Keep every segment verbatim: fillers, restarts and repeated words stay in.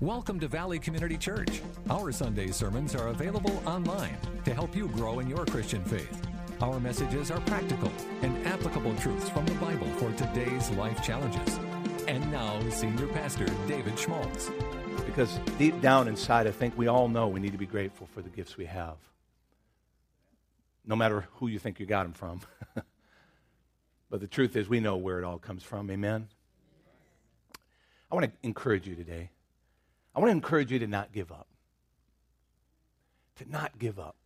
Welcome to Valley Community Church. Our Sunday sermons are available online to help you grow in your Christian faith. Our messages are practical and applicable truths from the Bible for today's life challenges. And now, Senior Pastor David Schmaltz. Because deep down inside, I think we all know we need to be grateful for the gifts we have. No matter who you think you got them from. But the truth is, we know where it all comes from. Amen? I want to encourage you today. I want to encourage you to not give up. To not give up.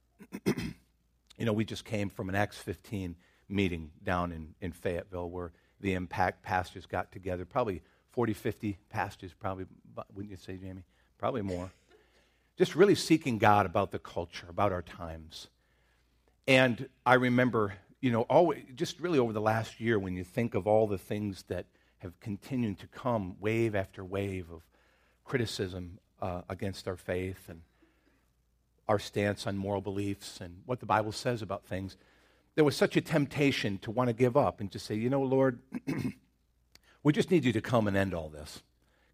You know, we just came from an Acts fifteen meeting down in, in Fayetteville where the Impact pastors got together, probably forty, fifty pastors, probably, wouldn't you say, Jamie? Probably more. Just really seeking God about the culture, about our times. And I remember, you know, always, just really over the last year, when you think of all the things that have continued to come, wave after wave of criticism uh, against our faith and our stance on moral beliefs and what the Bible says about things, there was such a temptation to want to give up and just say, you know, Lord, we just need you to come and end all this.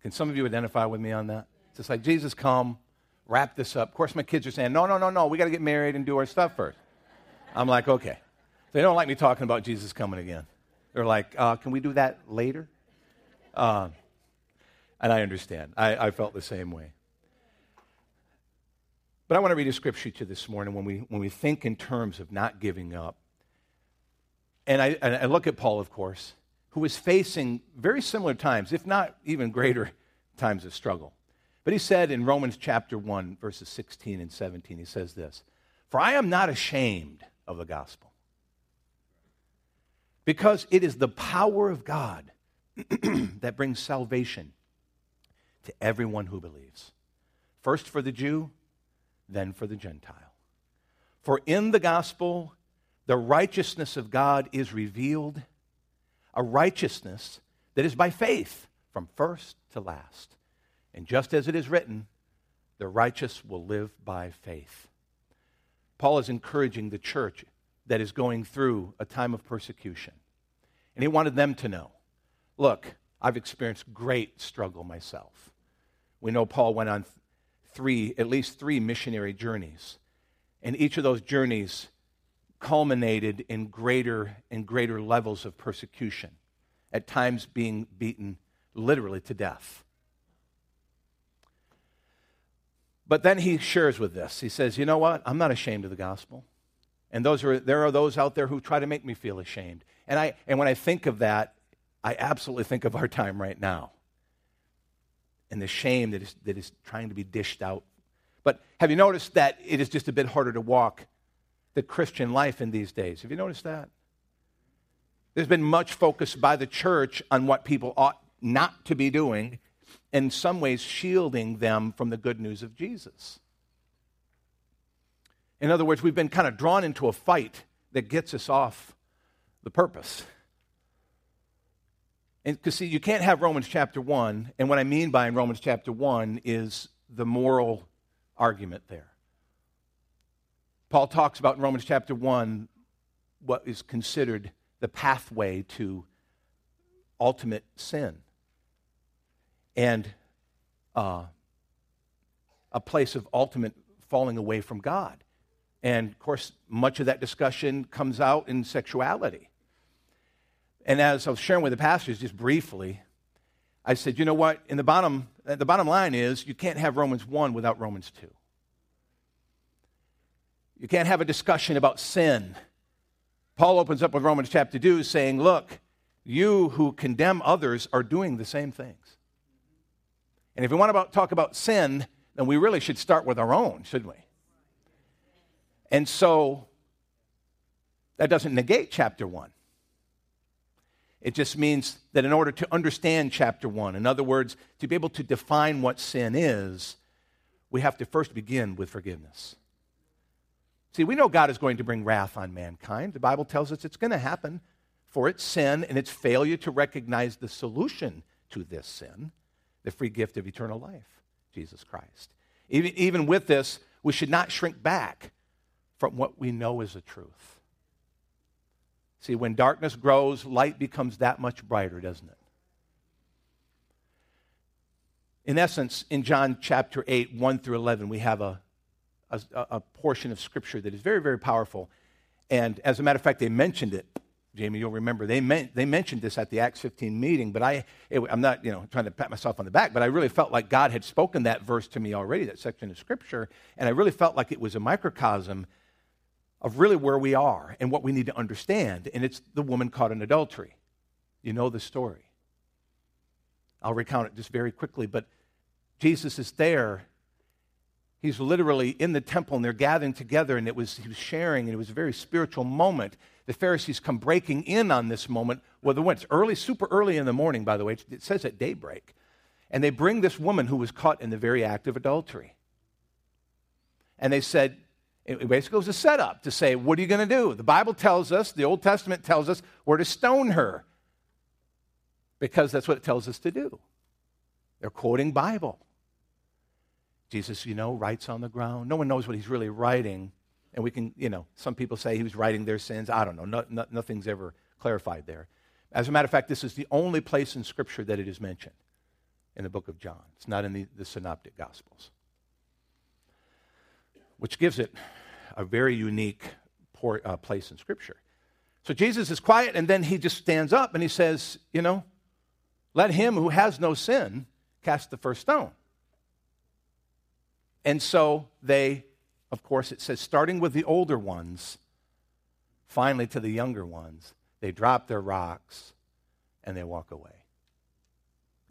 Can some of you identify with me on that? It's just like, Jesus, come, wrap this up. Of course, my kids are saying, no, no, no, no, we got to get married and do our stuff first. I'm like, okay. They don't like me talking about Jesus coming again. They're like, uh, can we do that later? Uh, and I understand. I, I felt the same way. But I want to read a scripture to you this morning when we when we think in terms of not giving up. And I, and I look at Paul, of course, who was facing very similar times, if not even greater times of struggle. But he said in Romans chapter one, verses sixteen and seventeen, he says this, "For I am not ashamed of the gospel, because it is the power of God that brings salvation to everyone who believes. First for the Jew, then for the Gentile. For in the gospel, the righteousness of God is revealed, a righteousness that is by faith from first to last. And just as it is written, the righteous will live by faith." Paul is encouraging the church that is going through a time of persecution. And he wanted them to know, look, I've experienced great struggle myself. We know Paul went on three, at least three missionary journeys. And each of those journeys culminated in greater and greater levels of persecution, at times being beaten literally to death. But then he shares with this. He says, you know what? I'm not ashamed of the gospel. And those are there are those out there who try to make me feel ashamed. And I and when I think of that, I absolutely think of our time right now and the shame that is, that is trying to be dished out. But have you noticed that it is just a bit harder to walk the Christian life in these days? Have you noticed that? There's been much focus by the church on what people ought not to be doing, in some ways shielding them from the good news of Jesus. In other words, we've been kind of drawn into a fight that gets us off the purpose. And because, see, you can't have Romans chapter one, and what I mean by in Romans chapter one is the moral argument there. Paul talks about in Romans chapter one what is considered the pathway to ultimate sin. And uh, a place of ultimate falling away from God. And, of course, much of that discussion comes out in sexuality. And as I was sharing with the pastors just briefly, I said, you know what, in the bottom, the bottom line is you can't have Romans one without Romans two. You can't have a discussion about sin. Paul opens up with Romans chapter two saying, look, you who condemn others are doing the same things. And if we want to talk about sin, then we really should start with our own, shouldn't we? And so that doesn't negate chapter one. It just means that in order to understand chapter one, in other words, to be able to define what sin is, we have to first begin with forgiveness. See, we know God is going to bring wrath on mankind. The Bible tells us it's going to happen for its sin and its failure to recognize the solution to this sin, the free gift of eternal life, Jesus Christ. Even, even with this, we should not shrink back from what we know is the truth. See, when darkness grows, light becomes that much brighter, doesn't it? In essence, in John chapter eight, one through eleven, we have a, a, a portion of Scripture that is very, very powerful. And as a matter of fact, they mentioned it. Jamie, you'll remember, they men- they mentioned this at the Acts fifteen meeting, but I, it, I'm not, you know, trying to pat myself on the back, but I really felt like God had spoken that verse to me already, that section of Scripture, and I really felt like it was a microcosm of really where we are and what we need to understand, and it's the woman caught in adultery. You know the story. I'll recount it just very quickly, but Jesus is there. He's literally in the temple, and they're gathering together, and it was he was sharing, and it was a very spiritual moment. The Pharisees come breaking in on this moment. Well, they went early, super early in the morning, by the way. It says at daybreak. And they bring this woman who was caught in the very act of adultery. And they said, it basically was a setup to say, what are you going to do? The Bible tells us, the Old Testament tells us, we're to stone her. Because that's what it tells us to do. They're quoting Bible. Jesus, you know, writes on the ground. No one knows what he's really writing. And we can, you know, some people say he was writing their sins. I don't know. No, no, nothing's ever clarified there. As a matter of fact, this is the only place in Scripture that it is mentioned in the book of John. It's not in the, the Synoptic Gospels, which gives it a very unique port, uh, place in Scripture. So Jesus is quiet, and then he just stands up, and he says, you know, let him who has no sin cast the first stone. And so they, of course, it says, starting with the older ones, finally to the younger ones, they drop their rocks and they walk away.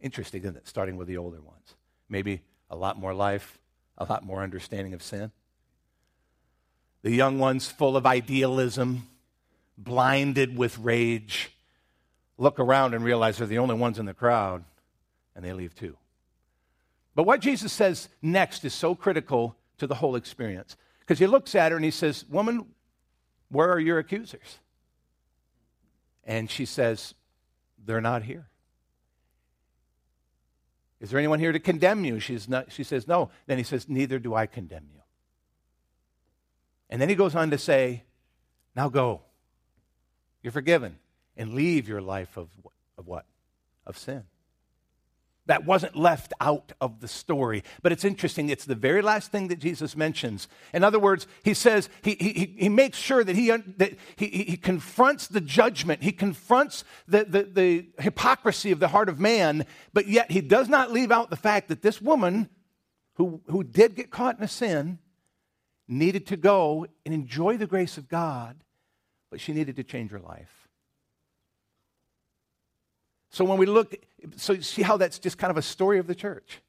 Interesting, isn't it? Starting with the older ones. Maybe a lot more life, a lot more understanding of sin. The young ones, full of idealism, blinded with rage, look around and realize they're the only ones in the crowd, and they leave too. But what Jesus says next is so critical to the whole experience. Because he looks at her and he says, woman, where are your accusers? And she says, they're not here. Is there anyone here to condemn you? She's not, she says, no. Then he says, neither do I condemn you. And then he goes on to say, now go. You're forgiven. And leave your life of, of what? Of sin. That wasn't left out of the story. But it's interesting. It's the very last thing that Jesus mentions. In other words, he says, he he, he makes sure that he that he, he confronts the judgment. He confronts the, the, the hypocrisy of the heart of man. But yet he does not leave out the fact that this woman who, who did get caught in a sin needed to go and enjoy the grace of God. But she needed to change her life. So when we look, so you see how that's just kind of a story of the church.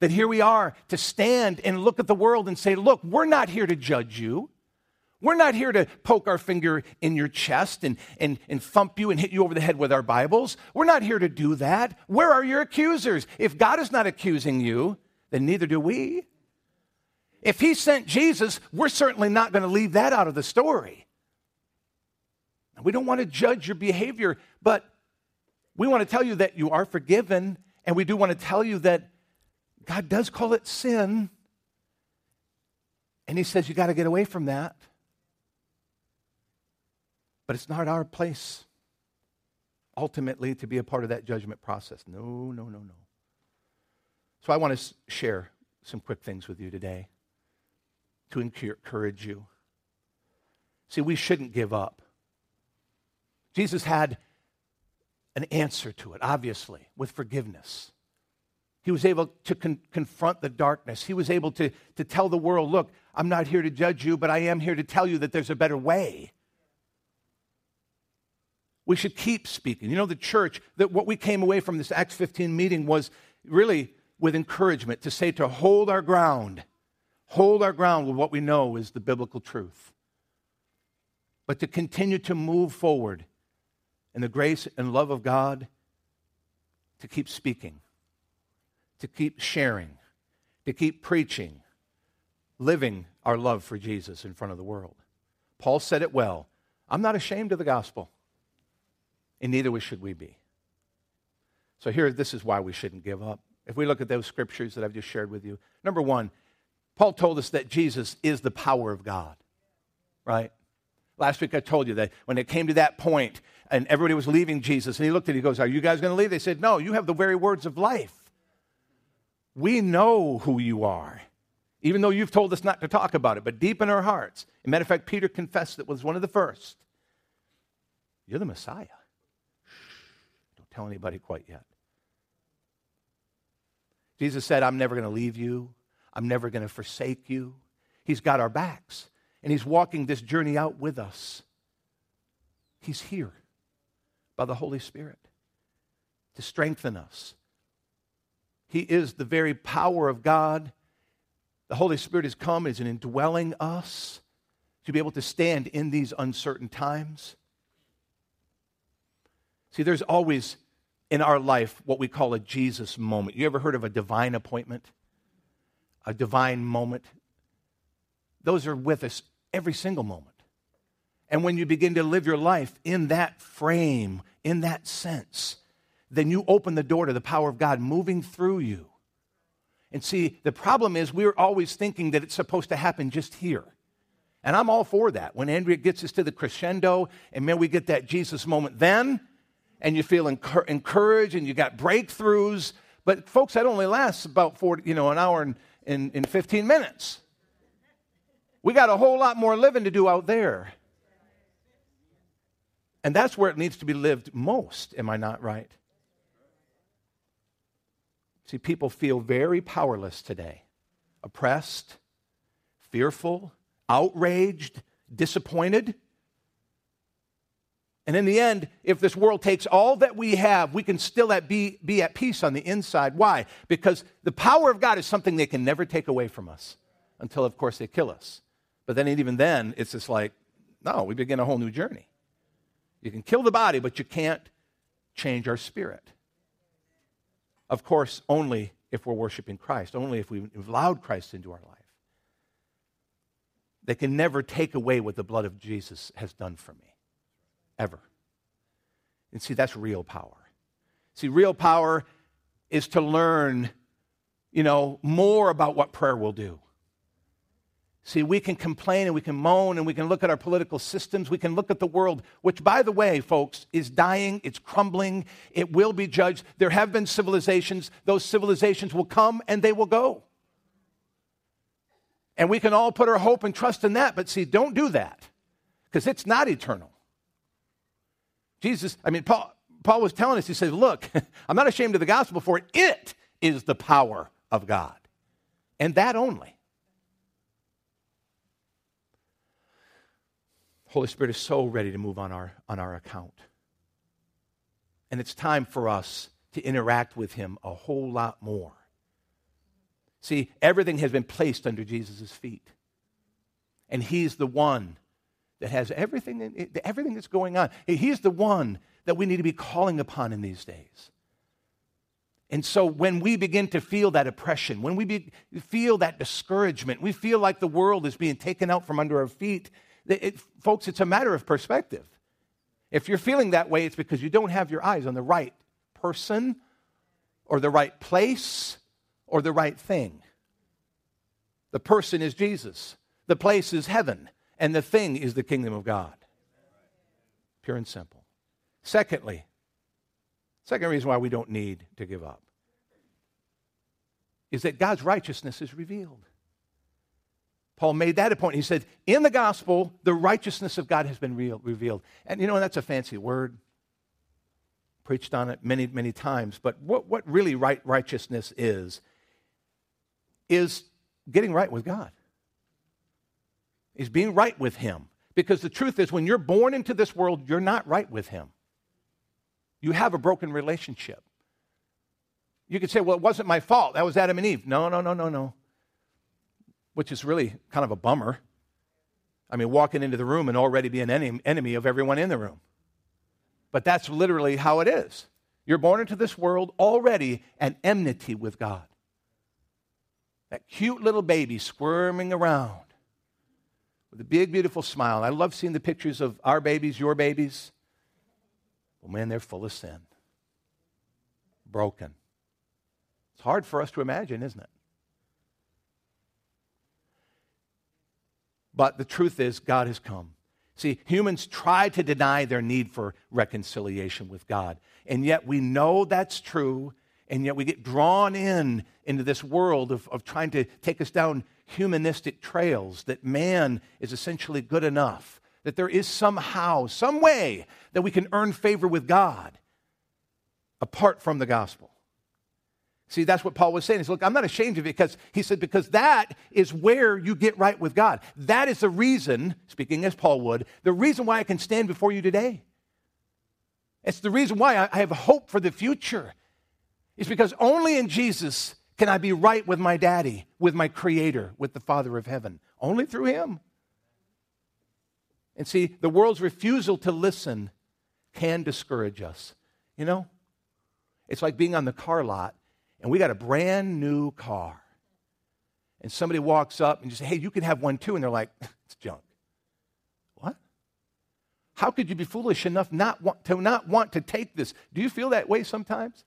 That here we are to stand and look at the world and say, look, we're not here to judge you. We're not here to poke our finger in your chest and, and, and thump you and hit you over the head with our Bibles. We're not here to do that. Where are your accusers? If God is not accusing you, then neither do we. If he sent Jesus, we're certainly not going to leave that out of the story. And we don't want to judge your behavior, but we want to tell you that you are forgiven, and we do want to tell you that God does call it sin, and he says you got to get away from that. But it's not our place, ultimately, to be a part of that judgment process. No, no, no, no. So I want to share some quick things with you today to encourage you. See, we shouldn't give up. Jesus had an answer to it, obviously, with forgiveness. He was able to con- confront the darkness. He was able to, to tell the world, look, I'm not here to judge you, but I am here to tell you that there's a better way. We should keep speaking. You know, the church, that what we came away from this Acts fifteen meeting was really with encouragement to say to hold our ground, hold our ground with what we know is the biblical truth, but to continue to move forward and the grace and love of God, to keep speaking, to keep sharing, to keep preaching, living our love for Jesus in front of the world. Paul said it well. I'm not ashamed of the gospel, and neither should we be. So here, this is why we shouldn't give up. If we look at those scriptures that I've just shared with you, number one, Paul told us that Jesus is the power of God, right? Last week I told you that when it came to that point and everybody was leaving Jesus and he looked at it, he goes, are you guys going to leave? They said, no, you have the very words of life. we know who you are, even though you've told us not to talk about it, but deep in our hearts. As a matter of fact, Peter confessed that was one of the first. You're the Messiah. Don't tell anybody quite yet. Jesus said, I'm never going to leave you. I'm never going to forsake you. He's got our backs, and he's walking this journey out with us. He's here by the Holy Spirit to strengthen us. He is the very power of God. The Holy Spirit has come as an indwelling us to be able to stand in these uncertain times. See, there's always in our life what we call a Jesus moment. You ever heard of a divine appointment? A divine moment? Those are with us every single moment. And when you begin to live your life in that frame, in that sense, then you open the door to the power of God moving through you. And see, the problem is we're always thinking that it's supposed to happen just here. And I'm all for that. When Andrea gets us to the crescendo, and man, we get that Jesus moment then, and you feel encur- encouraged, and you got breakthroughs. But folks, that only lasts about forty, you know, an hour and, and, and fifteen minutes. We got a whole lot more living to do out there. And that's where it needs to be lived most, am I not right? See, people feel very powerless today, oppressed, fearful, outraged, disappointed. And in the end, if this world takes all that we have, we can still at be, be at peace on the inside. Why? Because the power of God is something they can never take away from us until, of course, they kill us. But then even then, it's just like, no, we begin a whole new journey. You can kill the body, but you can't change our spirit. Of course, only if we're worshiping Christ, only if we've allowed Christ into our life. They can never take away what the blood of Jesus has done for me. Ever. And see, that's real power. See, real power is to learn, you know, more about what prayer will do. See, we can complain and we can moan and we can look at our political systems. We can look at the world, which, by the way, folks, is dying. It's crumbling. It will be judged. There have been civilizations. Those civilizations will come and they will go. And we can all put our hope and trust in that. But see, don't do that because it's not eternal. Jesus, I mean, Paul, Paul was telling us, he says, look, I'm not ashamed of the gospel, for it is the power of God, and that only. Holy Spirit is so ready to move on our, on our account. And it's time for us to interact with him a whole lot more. See, everything has been placed under Jesus' feet, and he's the one that has everything in it, everything that's going on. He's the one that we need to be calling upon in these days. And so when we begin to feel that oppression, when we be, feel that discouragement, we feel like the world is being taken out from under our feet, it, it, folks, it's a matter of perspective. If you're feeling that way, it's because you don't have your eyes on the right person or the right place or the right thing. The person is Jesus. The place is heaven. And the thing is the kingdom of God. Pure and simple. Secondly, second reason why we don't need to give up is that God's righteousness is revealed. Paul made that a point. He said, in the gospel, the righteousness of God has been real, revealed. And you know, that's a fancy word. Preached on it many, many times. But what, what really right, righteousness is, is getting right with God. Is being right with him. Because the truth is, when you're born into this world, you're not right with him. You have a broken relationship. You could say, well, it wasn't my fault. That was Adam and Eve. No, no, no, no, no. Which is really kind of a bummer. I mean, walking into the room and already being an enemy of everyone in the room. But that's literally how it is. You're born into this world already an enmity with God. That cute little baby squirming around. The big, beautiful smile. I love seeing the pictures of our babies, your babies. Well, man, they're full of sin. Broken. It's hard for us to imagine, isn't it? But the truth is, God has come. See, humans try to deny their need for reconciliation with God. And yet we know that's true, And yet we get drawn in into this world of, of trying to take us down humanistic trails, that man is essentially good enough, that there is somehow, some way that we can earn favor with God apart from the gospel. See, that's what Paul was saying. He said, look, I'm not ashamed of it, because he said, because that is where you get right with God. That is the reason, speaking as Paul would, the reason why I can stand before you today. It's the reason why I have hope for the future. It's because only in Jesus can I be right with my daddy, with my creator, with the Father of heaven. Only through him. And see, the world's refusal to listen can discourage us. You know, it's like being on the car lot, and we got a brand new car. And somebody walks up and you say, hey, you can have one too. And they're like, it's junk. What? How could you be foolish enough not want, to not want to take this? Do you feel that way sometimes?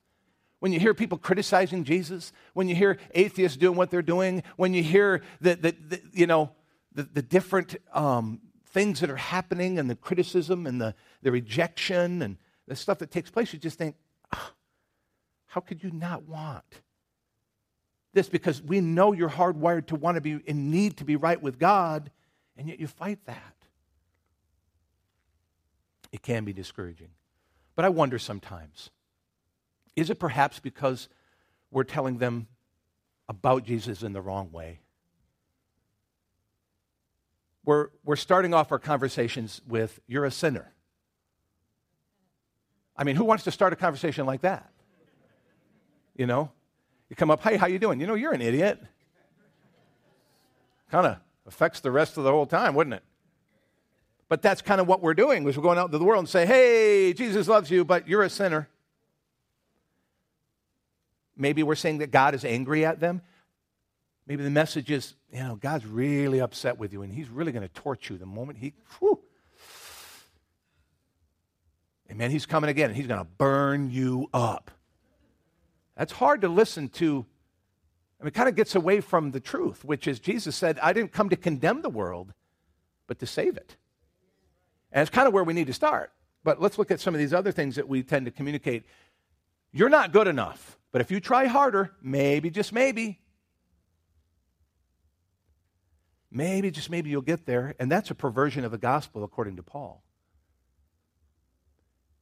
When you hear people criticizing Jesus, when you hear atheists doing what they're doing, when you hear the, the, the you know the, the different um, things that are happening, and the criticism and the, the rejection and the stuff that takes place, you just think, oh, how could you not want this? Because we know you're hardwired to want to be in need to be right with God, and yet you fight that. It can be discouraging. But I wonder sometimes, is it perhaps because we're telling them about Jesus in the wrong way? We're, we're starting off our conversations with, you're a sinner. I mean, who wants to start a conversation like that? You know? You come up, hey, how you doing? You know, you're an idiot. Kind of affects the rest of the whole time, wouldn't it? But that's kind of what we're doing, is we're going out into the world and say, hey, Jesus loves you, but you're a sinner. Maybe we're saying that God is angry at them. Maybe the message is, you know, God's really upset with you, and he's really going to torture you the moment he, whew. And man, he's coming again, and he's going to burn you up. That's hard to listen to. I mean, it kind of gets away from the truth, which is Jesus said, I didn't come to condemn the world, but to save it. And it's kind of where we need to start. But let's look at some of these other things that we tend to communicate. You're not good enough. But if you try harder, maybe, just maybe, maybe, just maybe you'll get there. And that's a perversion of the gospel, according to Paul.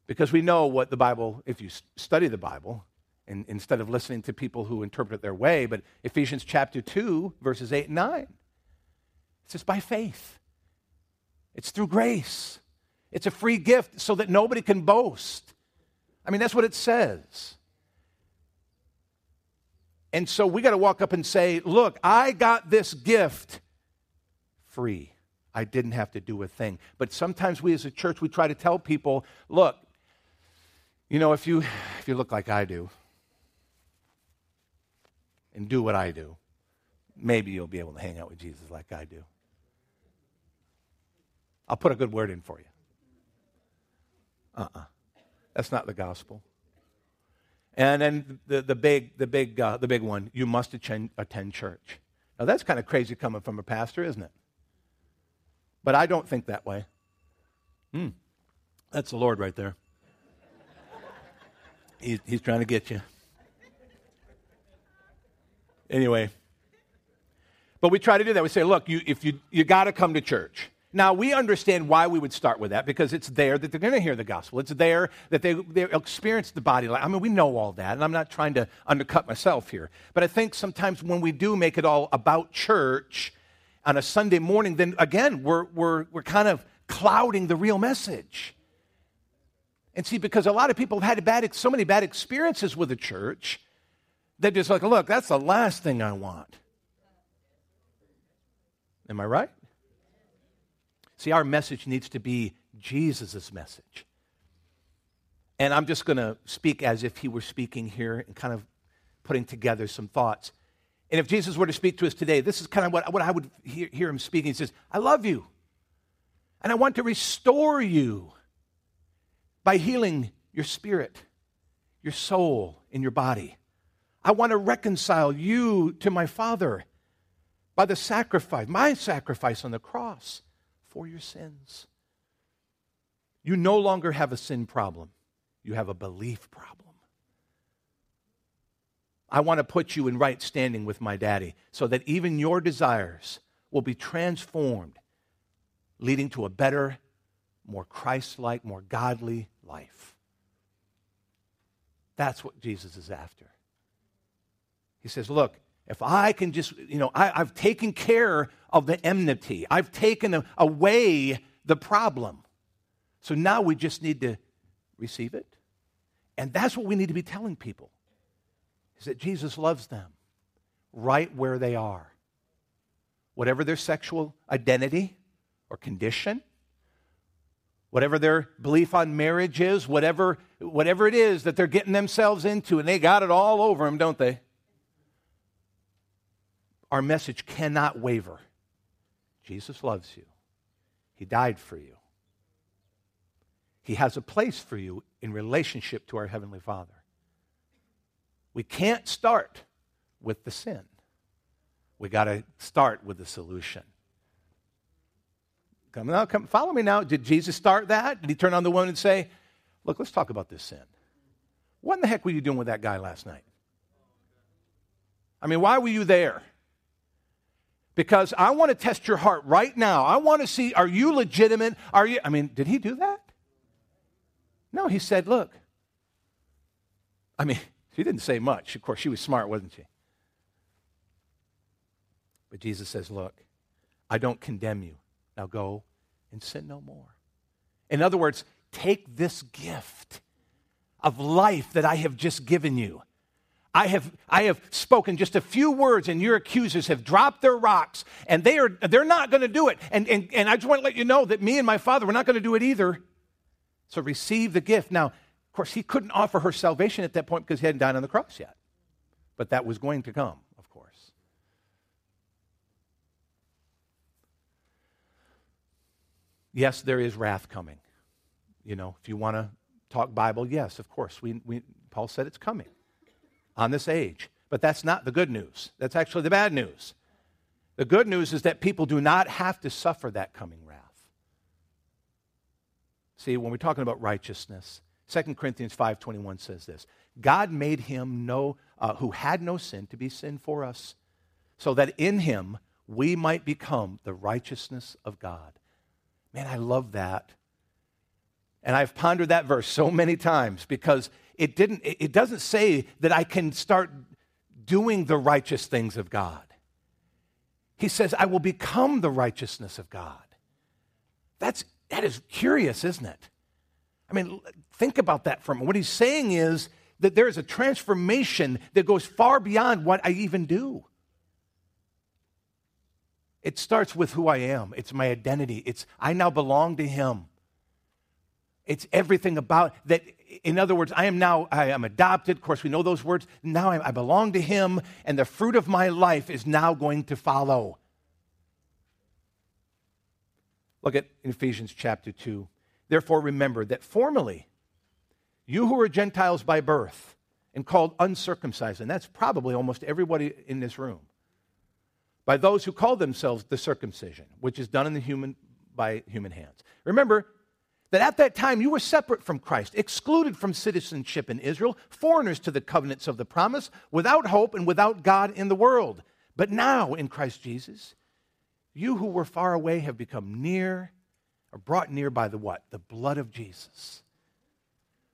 Because we know what the Bible, if you study the Bible, and instead of listening to people who interpret it their way, but Ephesians chapter two, verses eight and nine, it says by faith. It's through grace. It's a free gift so that nobody can boast. I mean, that's what it says. And so we got to walk up and say, look, I got this gift free. I didn't have to do a thing. But sometimes we as a church, we try to tell people, look, you know, if you if you look like I do and do what I do, maybe you'll be able to hang out with Jesus like I do. I'll put a good word in for you. Uh-uh. That's not the gospel. And then the, the big, the big, uh, the big one. You must attend, attend church. Now that's kind of crazy coming from a pastor, isn't it? But I don't think that way. Hmm, that's the Lord right there. he, he's trying to get you. Anyway, but we try to do that. We say, look, you if you you got to come to church. Now, we understand why we would start with that, because it's there that they're going to hear the gospel. It's there that they, they experience the body life. I mean, we know all that, and I'm not trying to undercut myself here. But I think sometimes when we do make it all about church on a Sunday morning, then again, we're, we're, we're kind of clouding the real message. And see, because a lot of people have had bad, so many bad experiences with the church, they're just like, look, that's the last thing I want. Am I right? See, our message needs to be Jesus' message. And I'm just going to speak as if he were speaking here and kind of putting together some thoughts. And if Jesus were to speak to us today, this is kind of what, what I would hear, hear him speaking. He says, I love you, and I want to restore you by healing your spirit, your soul, and your body. I want to reconcile you to my Father by the sacrifice, my sacrifice on the cross. For your sins. You no longer have a sin problem. You have a belief problem. I want to put you in right standing with my daddy so that even your desires will be transformed, leading to a better, more Christ-like, more godly life. That's what Jesus is after. He says, look, if I can just, you know, I, I've taken care of the enmity. I've taken a, away the problem. So now we just need to receive it. And that's what we need to be telling people, is that Jesus loves them right where they are. Whatever their sexual identity or condition, whatever their belief on marriage is, whatever, whatever it is that they're getting themselves into, and they got it all over them, don't they? Our message cannot waver. Jesus loves you. He died for you. He has a place for you in relationship to our Heavenly Father. We can't start with the sin. We got to start with the solution. Come now, come, follow me now. Did Jesus start that? Did he turn on the woman and say, look, let's talk about this sin. What in the heck were you doing with that guy last night? I mean, why were you there? Because I want to test your heart right now. I want to see, are you legitimate? Are you, I mean, did he do that? No, he said, look. I mean, she didn't say much. Of course, she was smart, wasn't she? But Jesus says, look, I don't condemn you. Now go and sin no more. In other words, take this gift of life that I have just given you. I have, I have spoken just a few words, and your accusers have dropped their rocks, and they are, they're not going to do it. And, and, and I just want to let you know that me and my Father, we're not going to do it either. So receive the gift. Now, of course, he couldn't offer her salvation at that point because he hadn't died on the cross yet. But that was going to come, of course. Yes, there is wrath coming. You know, if you want to talk Bible, yes, of course. We, we Paul said it's coming on this age. But that's not the good news. That's actually the bad news. The good news is that people do not have to suffer that coming wrath. See, when we're talking about righteousness, Second Corinthians five twenty-one says this, God made him no, uh, who had no sin to be sin for us, so that in him we might become the righteousness of God. Man, I love that. And I've pondered that verse so many times because It didn't. It doesn't say that I can start doing the righteous things of God. He says, I will become the righteousness of God. That's, that is curious, isn't it? I mean, think about that for a moment. What he's saying is that there is a transformation that goes far beyond what I even do. It starts with who I am. It's my identity. It's I now belong to him. It's everything about that. In other words, I am now, I am adopted. Of course, we know those words. Now I belong to him, and the fruit of my life is now going to follow. Look at Ephesians chapter two. Therefore, remember that formerly, you who were Gentiles by birth and called uncircumcised, and that's probably almost everybody in this room, by those who call themselves the circumcision, which is done in the human by human hands. Remember, that at that time you were separate from Christ, excluded from citizenship in Israel, foreigners to the covenants of the promise, without hope and without God in the world. But now in Christ Jesus, you who were far away have become near, or brought near by the what? The blood of Jesus.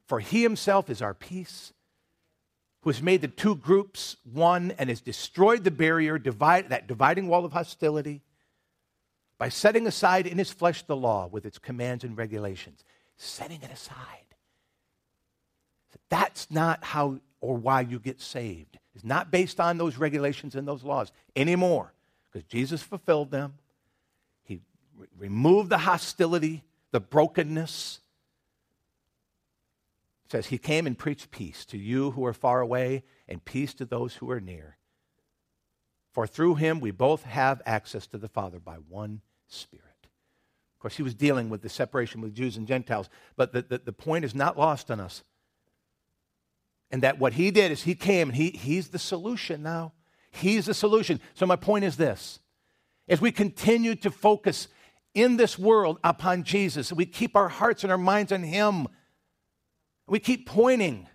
For he himself is our peace, who has made the two groups one and has destroyed the barrier, divide, that dividing wall of hostility, by setting aside in his flesh the law with its commands and regulations. Setting it aside. That's not how or why you get saved. It's not based on those regulations and those laws anymore. Because Jesus fulfilled them. He re- removed the hostility, the brokenness. It says, he came and preached peace to you who are far away and peace to those who are near. For through him we both have access to the Father by one Spirit. Of course, he was dealing with the separation with Jews and Gentiles, but the, the, the point is not lost on us. And that what he did is he came, and he, he's the solution now. He's the solution. So my point is this. As we continue to focus in this world upon Jesus, we keep our hearts and our minds on him. We keep pointing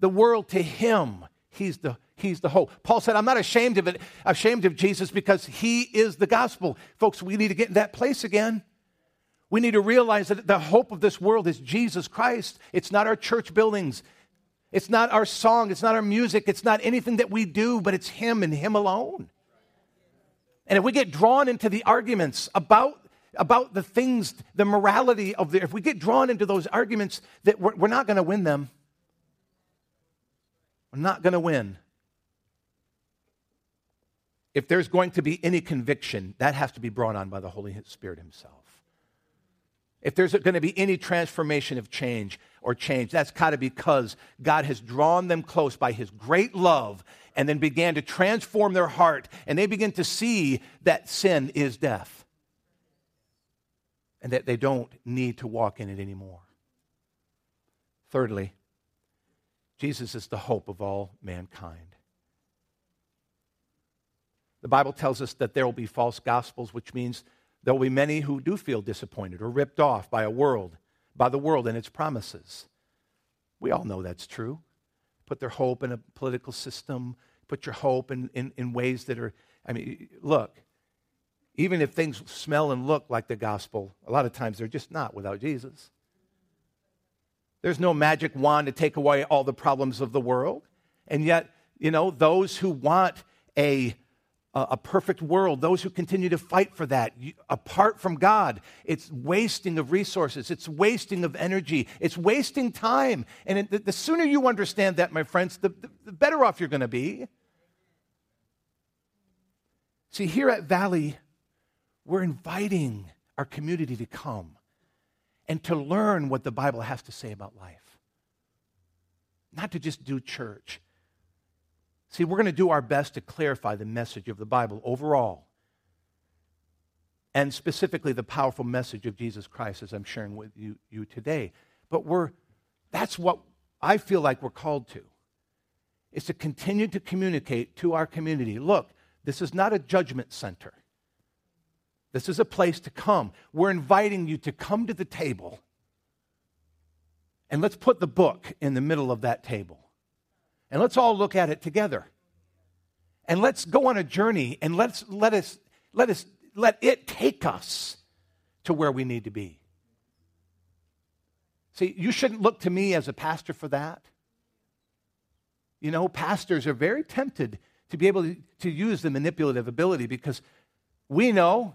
the world to him. He's the, he's the hope. Paul said, I'm not ashamed of it, ashamed of Jesus because he is the gospel. Folks, we need to get in that place again. We need to realize that the hope of this world is Jesus Christ. It's not our church buildings. It's not our song. It's not our music. It's not anything that we do, but it's him and him alone. And if we get drawn into the arguments about about the things, the morality of the, if we get drawn into those arguments, that we're, we're not going to win them. We're not going to win. If there's going to be any conviction, that has to be brought on by the Holy Spirit himself. If there's going to be any transformation of change or change, that's kind of because God has drawn them close by his great love and then began to transform their heart, and they begin to see that sin is death. And that they don't need to walk in it anymore. Thirdly, Jesus is the hope of all mankind. The Bible tells us that there will be false gospels, which means there will be many who do feel disappointed or ripped off by a world, by the world and its promises. We all know that's true. Put their hope in a political system, put your hope in, in, in ways that are, I mean, look. Even if things smell and look like the gospel, a lot of times they're just not without Jesus. There's no magic wand to take away all the problems of the world. And yet, you know, those who want a, a, a perfect world, those who continue to fight for that, you, apart from God, it's wasting of resources, it's wasting of energy, it's wasting time. And it, the, the sooner you understand that, my friends, the, the, the better off you're going to be. See, here at Valley, we're inviting our community to come and to learn what the Bible has to say about life. Not to just do church. See, we're going to do our best to clarify the message of the Bible overall, and specifically the powerful message of Jesus Christ, as I'm sharing with you, you today. But we're that's what I feel like we're called to, is to continue to communicate to our community. Look, this is not a judgment center. This is a place to come. We're inviting you to come to the table. And let's put the book in the middle of that table. And let's all look at it together. And let's go on a journey, and let's let us let us let it take us to where we need to be. See, you shouldn't look to me as a pastor for that. You know, pastors are very tempted to be able to use the manipulative ability, because we know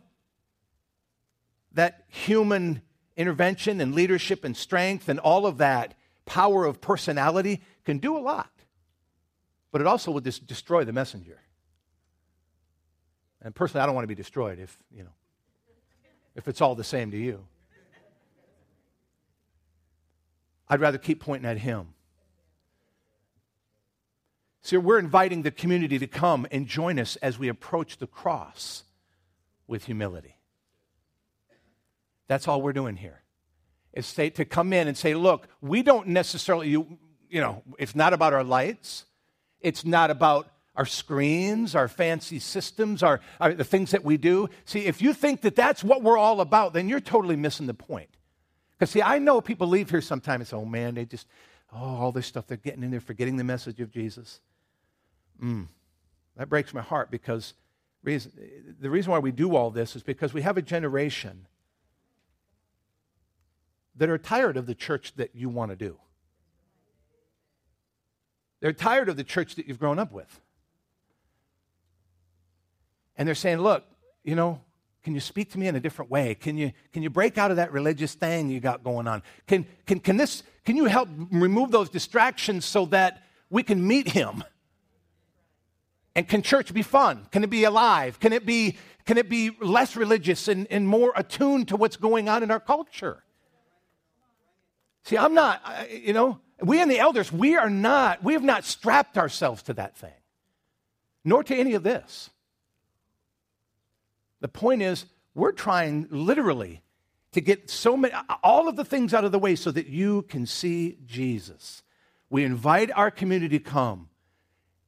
that human intervention and leadership and strength and all of that power of personality can do a lot, but it also will just destroy the messenger. And personally, I don't want to be destroyed if, you know, if it's all the same to you. I'd rather keep pointing at him. See, we're inviting the community to come and join us as we approach the cross with humility. That's all we're doing here, is to come in and say, look, we don't necessarily, you, you know, it's not about our lights. It's not about our screens, our fancy systems, our, our the things that we do. See, if you think that that's what we're all about, then you're totally missing the point. Because, see, I know people leave here sometimes and say, oh, man, they just, oh, all this stuff they're getting in there, forgetting the message of Jesus. Mm. That breaks my heart, because reason, the reason why we do all this is because we have a generation that are tired of the church that you want to do. They're tired of the church that you've grown up with. And they're saying, look, you know, can you speak to me in a different way? Can you can you break out of that religious thing you got going on? Can can can this can you help remove those distractions so that we can meet him? And can church be fun? Can it be alive? Can it be can it be less religious and, and more attuned to what's going on in our culture? See, I'm not, you know, we and the elders, we are not, we have not strapped ourselves to that thing, nor to any of this. The point is, we're trying literally to get so many, all of the things out of the way so that you can see Jesus. We invite our community to come,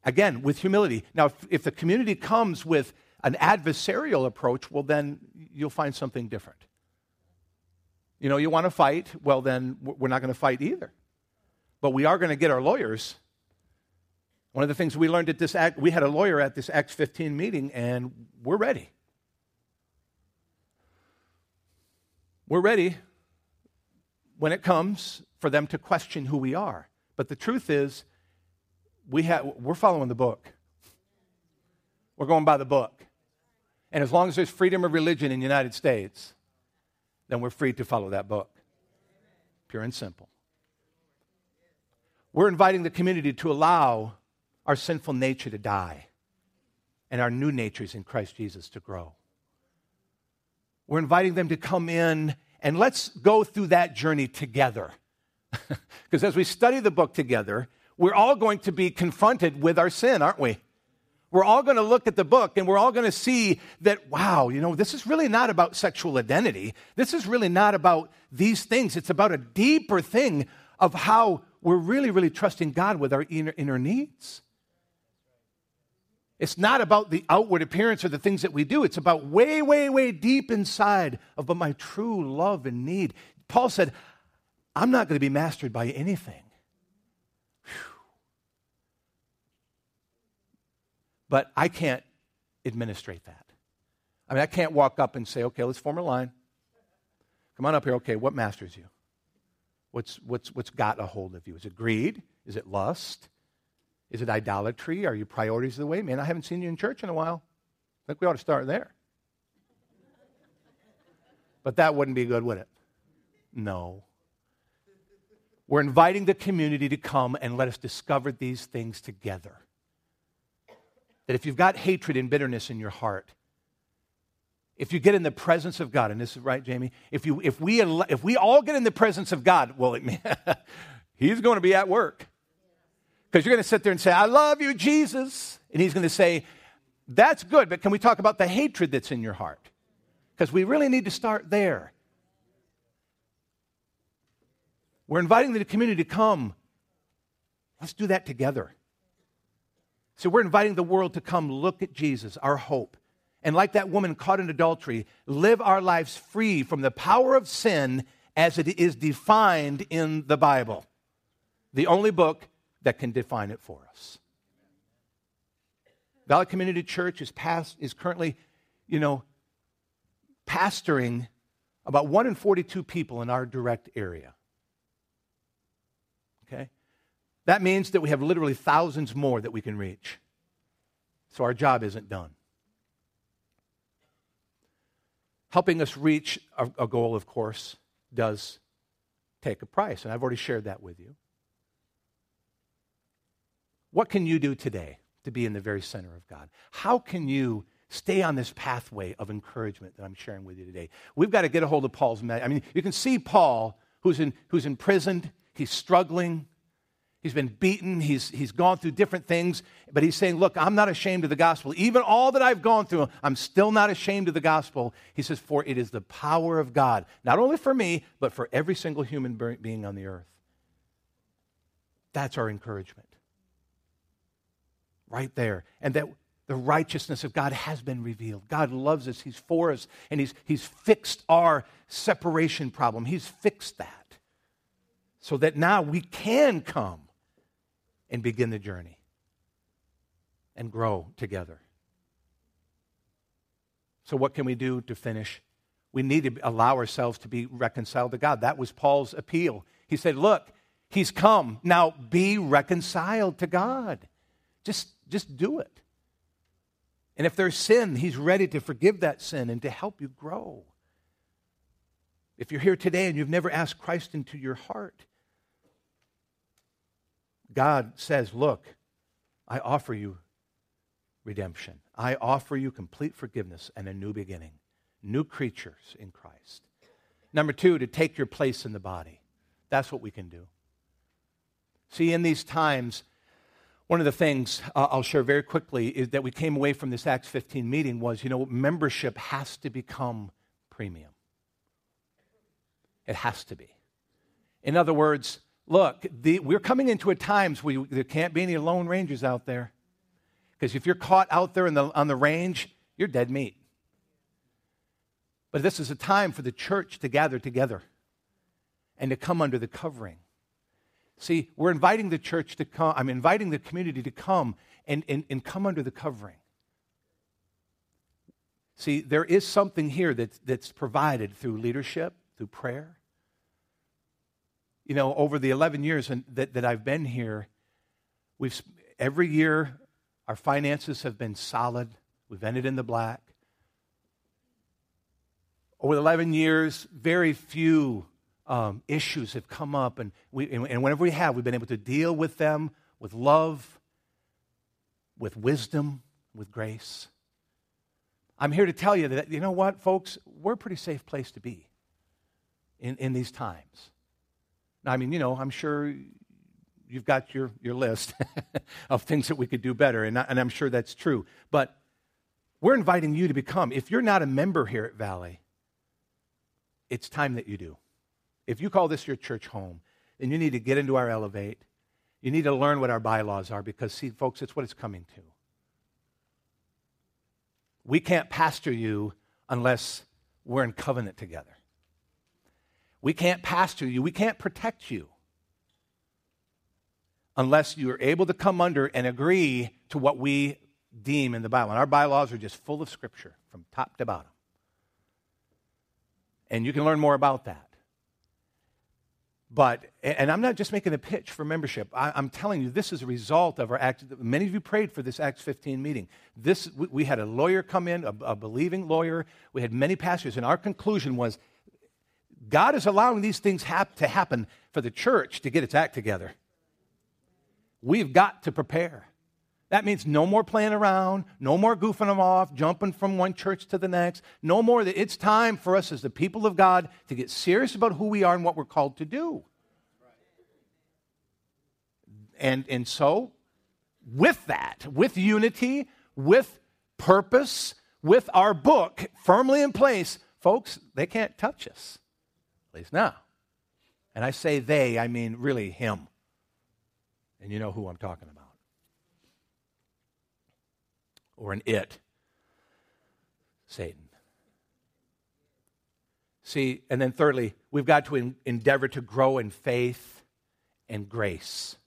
again, with humility. Now, if, if the community comes with an adversarial approach, well, then you'll find something different. You know, you want to fight, well, then we're not going to fight either. But we are going to get our lawyers One of the things we learned at this act, we had a lawyer at this Acts fifteen meeting, and we're ready. We're ready when it comes for them to question who we are. But the truth is, we have, we're following the book. We're going by the book. And as long as there's freedom of religion in the United States, then we're free to follow that book. Pure and simple. We're inviting the community to allow our sinful nature to die and our new natures in Christ Jesus to grow. We're inviting them to come in, and let's go through that journey together. Because as we study the book together, we're all going to be confronted with our sin, aren't we? We're all going to look at the book, and we're all going to see that, wow, you know, this is really not about sexual identity. This is really not about these things. It's about a deeper thing of how we're really, really trusting God with our inner, inner needs. It's not about the outward appearance or the things that we do. It's about way, way, way deep inside of but my true love and need. Paul said, I'm not going to be mastered by anything. But I can't administrate that. I mean, I can't walk up and say, okay, let's form a line. Come on up here. Okay, what masters you? What's, what's, what's got a hold of you? Is it greed? Is it lust? Is it idolatry? Are your priorities the way? Man, I haven't seen you in church in a while. I think we ought to start there. But that wouldn't be good, would it? No. We're inviting the community to come and let us discover these things together. That if you've got hatred and bitterness in your heart, if you get in the presence of God, and this is right, Jamie, if you if we if we all get in the presence of God, well, it, he's going to be at work. Because you're going to sit there and say, I love you, Jesus. And he's going to say, that's good, but can we talk about the hatred that's in your heart? Because we really need to start there. We're inviting the community to come. Let's do that together. So we're inviting the world to come look at Jesus, our hope, and like that woman caught in adultery, live our lives free from the power of sin as it is defined in the Bible, the only book that can define it for us. Valley Community Church is past, is currently, you know, pastoring about one in forty-two people in our direct area. Okay? That means that we have literally thousands more that we can reach. So our job isn't done. Helping us reach a, a goal, of course, does take a price, and I've already shared that with you. What can you do today to be in the very center of God? How can you stay on this pathway of encouragement that I'm sharing with you today? We've got to get a hold of Paul's message. I mean, you can see Paul, who's in, who's imprisoned, he's struggling. He's been beaten. He's, he's gone through different things. But he's saying, look, I'm not ashamed of the gospel. Even all that I've gone through, I'm still not ashamed of the gospel. He says, for it is the power of God, not only for me, but for every single human being on the earth. That's our encouragement. Right there. And that the righteousness of God has been revealed. God loves us. He's for us. And he's, he's fixed our separation problem. He's fixed that. So that now we can come and begin the journey and grow together. So what can we do to finish? We need to allow ourselves to be reconciled to God. That was Paul's appeal. He said, look, he's come. Now be reconciled to God. Just, just do it. And if there's sin, he's ready to forgive that sin and to help you grow. If you're here today and you've never asked Christ into your heart, God says, look, I offer you redemption. I offer you complete forgiveness and a new beginning, new creatures in Christ. Number two, to take your place in the body. That's what we can do. See, in these times, one of the things uh, I'll share very quickly is that we came away from this Acts fifteen meeting was, you know, membership has to become premium. It has to be. In other words, look, the, we're coming into a times where you, there can't be any lone rangers out there. Because if you're caught out there in the, on the range, you're dead meat. But this is a time for the church to gather together and to come under the covering. See, we're inviting the church to come. I'm inviting the community to come and, and, and come under the covering. See, there is something here that's, that's provided through leadership, through prayer. You know, over the eleven years in, that, that I've been here, we've every year our finances have been solid. We've ended in the black. Over the eleven years, very few um, issues have come up, and we and, and whenever we have, we've been able to deal with them with love, with wisdom, with grace. I'm here to tell you that, you know what, folks, we're a pretty safe place to be in, in these times. Now, I mean, you know, I'm sure you've got your, your list of things that we could do better, and, I, and I'm sure that's true. But we're inviting you to become. If you're not a member here at Valley, it's time that you do. If you call this your church home, then you need to get into our Elevate. You need to learn what our bylaws are because, see, folks, it's what it's coming to. We can't pastor you unless we're in covenant together. We can't pastor you. We can't protect you unless you are able to come under and agree to what we deem in the Bible. And our bylaws are just full of Scripture from top to bottom. And you can learn more about that. But, and I'm not just making a pitch for membership. I, I'm telling you, this is a result of our Acts. Many of you prayed for this Acts fifteen meeting. This, we, we had a lawyer come in, a, a believing lawyer. We had many pastors, and our conclusion was, God is allowing these things hap- to happen for the church to get its act together. We've got to prepare. That means no more playing around, no more goofing them off, jumping from one church to the next, no more. That it's time for us as the people of God to get serious about who we are and what we're called to do. And, and so, with that, with unity, with purpose, with our book firmly in place, folks, they can't touch us, at least now. And I say they, I mean really him. And you know who I'm talking about. Or an it, Satan. See, and then thirdly, we've got to en- endeavor to grow in faith and grace.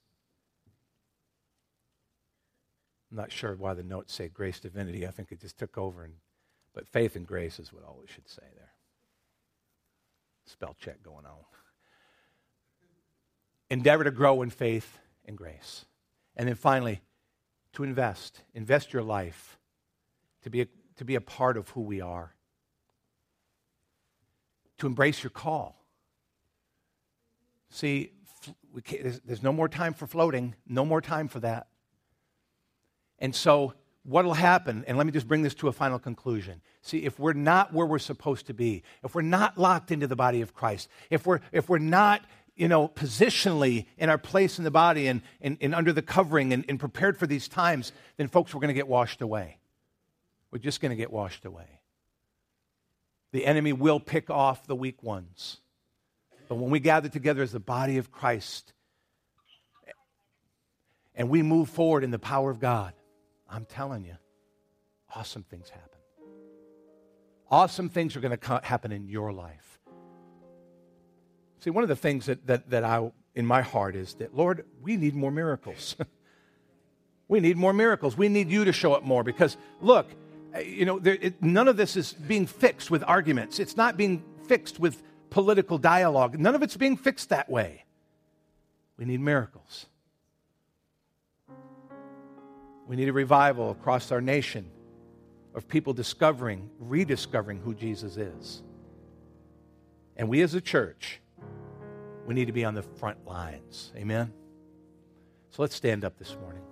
I'm not sure why the notes say grace divinity. I think it just took over. And, but faith and grace is what all it should say there. Spell check going on. Endeavor to grow in faith and grace. And then finally, to invest, invest your life, to be a, to be a part of who we are, to embrace your call. See, we can't, there's, there's no more time for floating, no more time for that. And so what will happen, and let me just bring this to a final conclusion. See, if we're not where we're supposed to be, if we're not locked into the body of Christ, if we're if we're not you know, positionally in our place in the body and, and, and under the covering and, and prepared for these times, then folks, we're going to get washed away. We're just going to get washed away. The enemy will pick off the weak ones. But when we gather together as the body of Christ and we move forward in the power of God, I'm telling you, awesome things happen. Awesome things are going to happen in your life. See, one of the things that, that, that I, in my heart is that, Lord, we need more miracles. We need more miracles. We need you to show up more because, look, you know, there, it, none of this is being fixed with arguments. It's not being fixed with political dialogue. None of it's being fixed that way. We need miracles. We need a revival across our nation of people discovering, rediscovering who Jesus is. And we as a church, we need to be on the front lines. Amen? So let's stand up this morning.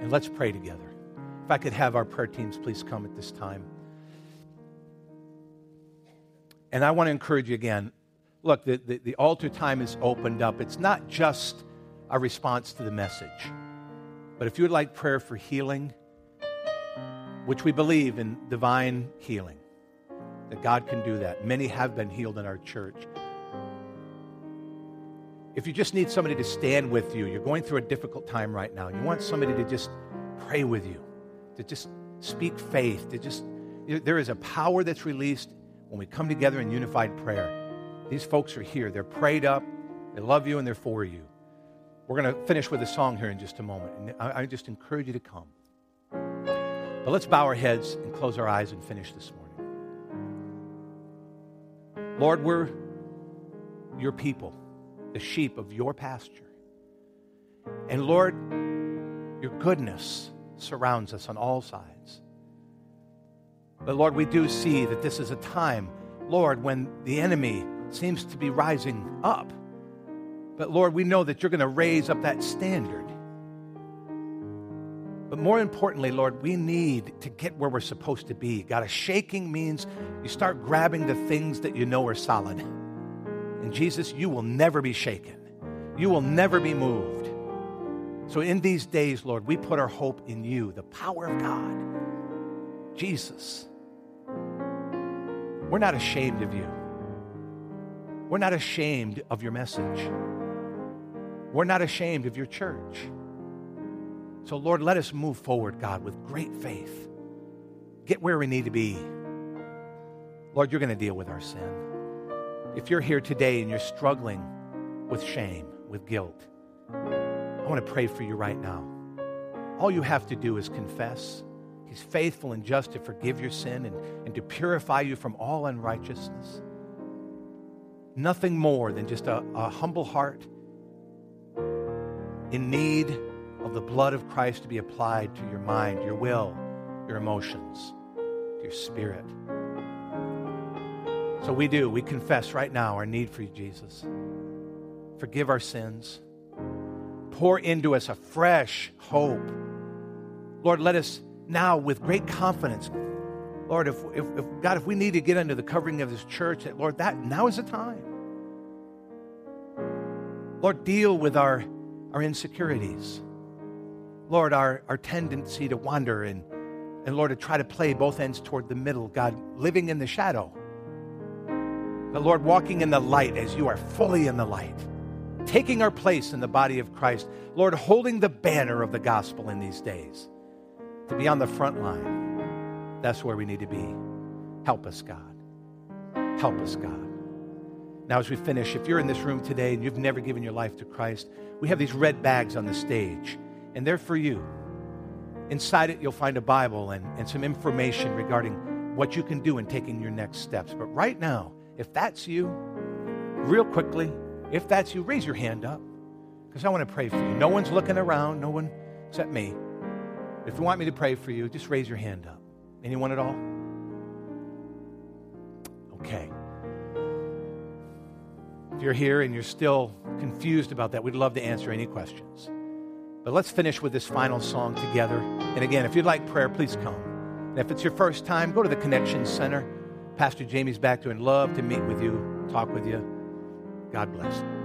And let's pray together. If I could have our prayer teams please come at this time. And I want to encourage you again. Look, the, the, the altar time is opened up. It's not just a response to the message. But if you would like prayer for healing, which we believe in divine healing, that God can do that. Many have been healed in our church. If you just need somebody to stand with you, you're going through a difficult time right now, you want somebody to just pray with you, to just speak faith, to just There is a power that's released when we come together in unified prayer. These folks are here. They're prayed up. They love you and they're for you. We're going to finish with a song here in just a moment. And I just encourage you to come. But let's bow our heads and close our eyes and finish this morning. Lord, we're your people, the sheep of your pasture. And Lord, your goodness surrounds us on all sides. But Lord, we do see that this is a time, Lord, when the enemy seems to be rising up. But Lord, we know that you're going to raise up that standard. But more importantly, Lord, we need to get where we're supposed to be. God, a shaking means you start grabbing the things that you know are solid. And Jesus, you will never be shaken. You will never be moved. So in these days, Lord, we put our hope in you, the power of God. Jesus, we're not ashamed of you. We're not ashamed of your message. We're not ashamed of your church. So, Lord, let us move forward, God, with great faith. Get where we need to be. Lord, you're going to deal with our sin. If you're here today and you're struggling with shame, with guilt, I want to pray for you right now. All you have to do is confess. He's faithful and just to forgive your sin and, and to purify you from all unrighteousness. Nothing more than just a, a humble heart in need of the blood of Christ to be applied to your mind, your will, your emotions, your spirit. So we do. We confess right now our need for you, Jesus. Forgive our sins. Pour into us a fresh hope. Lord, let us now with great confidence, Lord, if, if, if God, if we need to get under the covering of this church, that, Lord, that now is the time. Lord, deal with our, our insecurities. Lord, our, our tendency to wander and, and, Lord, to try to play both ends toward the middle, God, living in the shadow. But, Lord, walking in the light as you are fully in the light, taking our place in the body of Christ. Lord, holding the banner of the gospel in these days to be on the front line. That's where we need to be. Help us, God. Help us, God. Now, as we finish, if you're in this room today and you've never given your life to Christ, we have these red bags on the stage, and they're for you. Inside it, you'll find a Bible and, and some information regarding what you can do in taking your next steps. But right now, if that's you, real quickly, if that's you, raise your hand up, because I want to pray for you. No one's looking around, no one except me. If you want me to pray for you, just raise your hand up. Anyone at all? Okay. If you're here and you're still confused about that, we'd love to answer any questions. But let's finish with this final song together. And again, if you'd like prayer, please come. And if it's your first time, go to the Connection Center. Pastor Jamie's back there and love to meet with you, talk with you. God bless.